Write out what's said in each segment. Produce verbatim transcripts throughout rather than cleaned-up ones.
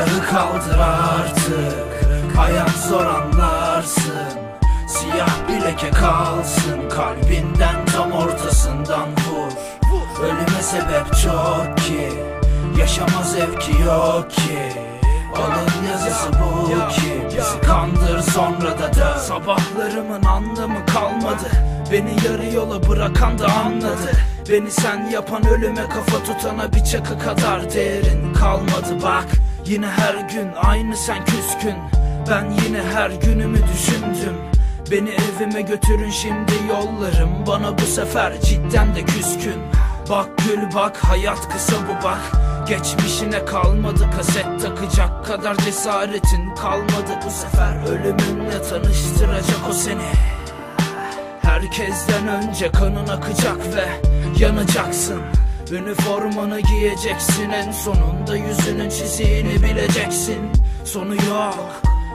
Silahı kaldır artık, hayat zor anlarsın. Siyah bir leke kalsın kalbinden, tam ortasından vur. Ölüme sebep çok ki, yaşama zevki yok ki. Onun yazısı bu ki, bizi kandır sonra da döv. Sabahlarımın anlamı kalmadı, beni yarı yola bırakan da anladı. Beni sen yapan ölüme kafa tutana bir çakı kadar değerin kalmadı bak. Yine her gün aynı sen küskün, ben yine her günümü düşündüm. Beni evime götürün şimdi yollarım, bana bu sefer cidden de küskün. Bak gül bak, hayat kısa bu bak. Geçmişine kalmadı kaset takacak kadar cesaretin kalmadı. Bu sefer ölümünle tanıştıracak o seni. Herkesten önce kanın akacak ve yanacaksın. Üniformanı giyeceksin, en sonunda yüzünün çiziğini bileceksin. Sonu yok,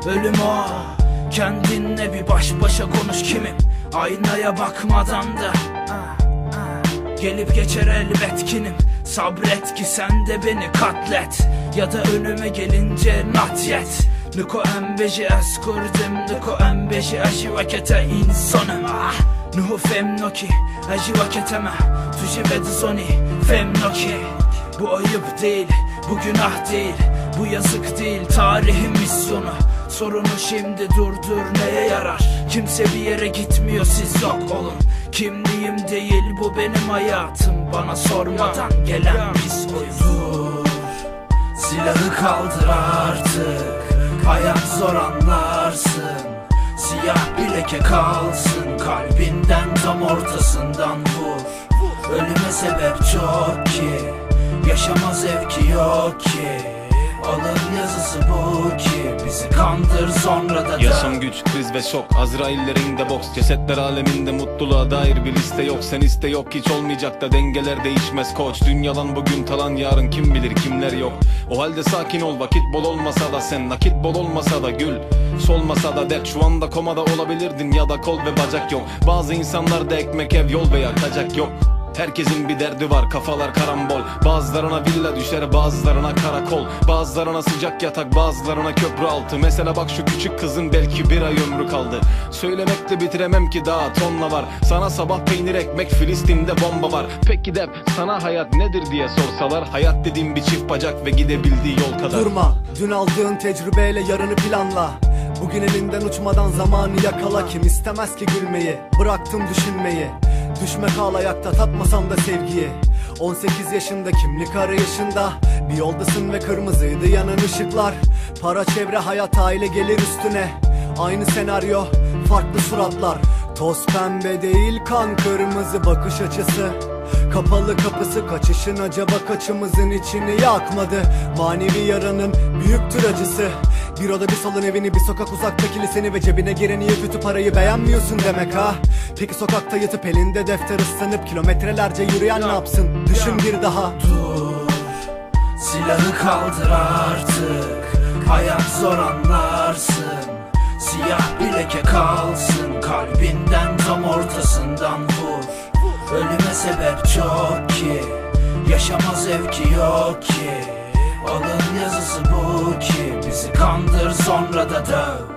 ölüm o. Kendinle bir baş başa konuş kimim, aynaya bakmadan da. Gelip geçer elbet kinim, sabret ki sen de beni katlet. Ya da önüme gelince not yet. Niko en beji es kurdum, niko en beji eşi vakete insanım. Nuhu femnoki, eşi vaketeme, tuşi ve dizoni femnoki. Bu ayıp değil, bu günah değil, bu yazık değil, tarihin misyonu. Sorunu şimdi durdur, neye yarar? Kimse bir yere gitmiyor, siz yok olun. Kimliğim değil bu benim hayatım, bana sormadan gelen biz oyuz. Silahı kaldır artık, hayat zor anlarsın. Siyah bir leke kalsın kalbinden, tam ortasından vur. Ölüme sebep çok ki, yaşama zevki yok ki. Alın yazısı bu ki, bizi kandır sonra da döv. Yaşam güç, kriz ve şok, Azrail'lerin de boks. Cesetler aleminde mutluluğa dair bir liste yok. Sen iste yok, hiç olmayacak da dengeler değişmez koç. Dün yalan bugün talan, yarın kim bilir kimler yok. O halde sakin ol, vakit bol olmasa da sen, nakit bol olmasa da gül solmasa da dert. Şu anda komada olabilirdin ya da kol ve bacak yok. Bazı insanlarda ekmek, ev, yol ve yakacak yok. Herkesin bir derdi var, kafalar karambol. Bazılarına villa düşer, bazılarına karakol. Bazılarına sıcak yatak, bazılarına köprü altı. Mesela bak şu küçük kızın belki bir ay ömrü kaldı. Söylemekle bitiremem ki daha tonla var. Sana sabah peynir ekmek, Filistin'de bomba var. Peki dep sana hayat nedir diye sorsalar, hayat dediğim bir çift bacak ve gidebildiği yol kadar. Durma, dün aldığın tecrübeyle yarını planla. Bugün elinden uçmadan zamanı yakala. Kim istemez ki gülmeyi, bıraktım düşünmeyi. Düşme kal ayakta, tatmasam da sevgiyi. On sekiz yaşında kimlik arayışında bir yoldasın ve kırmızıydı yanan ışıklar. Para, çevre, hayat, aile gelir üstüne. Aynı senaryo, farklı suratlar. Toz pembe değil kan kırmızı, bakış açısı kapalı kapısı. Kaçışın acaba kaçımızın içini yakmadı? Manevi yaranın büyüktür acısı. Bir oda bir salon evini, bir sokak uzaktaki liseni ve cebine giren iyi kötü parayı beğenmiyorsun demek ha? Peki sokakta yatıp elinde defter ıslanıp kilometrelerce yürüyen ne yapsın? Düşün bir daha. Dur, silahı kaldır artık, hayat zor anlarsın. Siyah bir leke kalsın kalbinden, tam ortasından vur. Ölüme sebep çok ki, yaşama zevki yok ki. Alın yazısı bu ki, bizi kandır sonra da döv.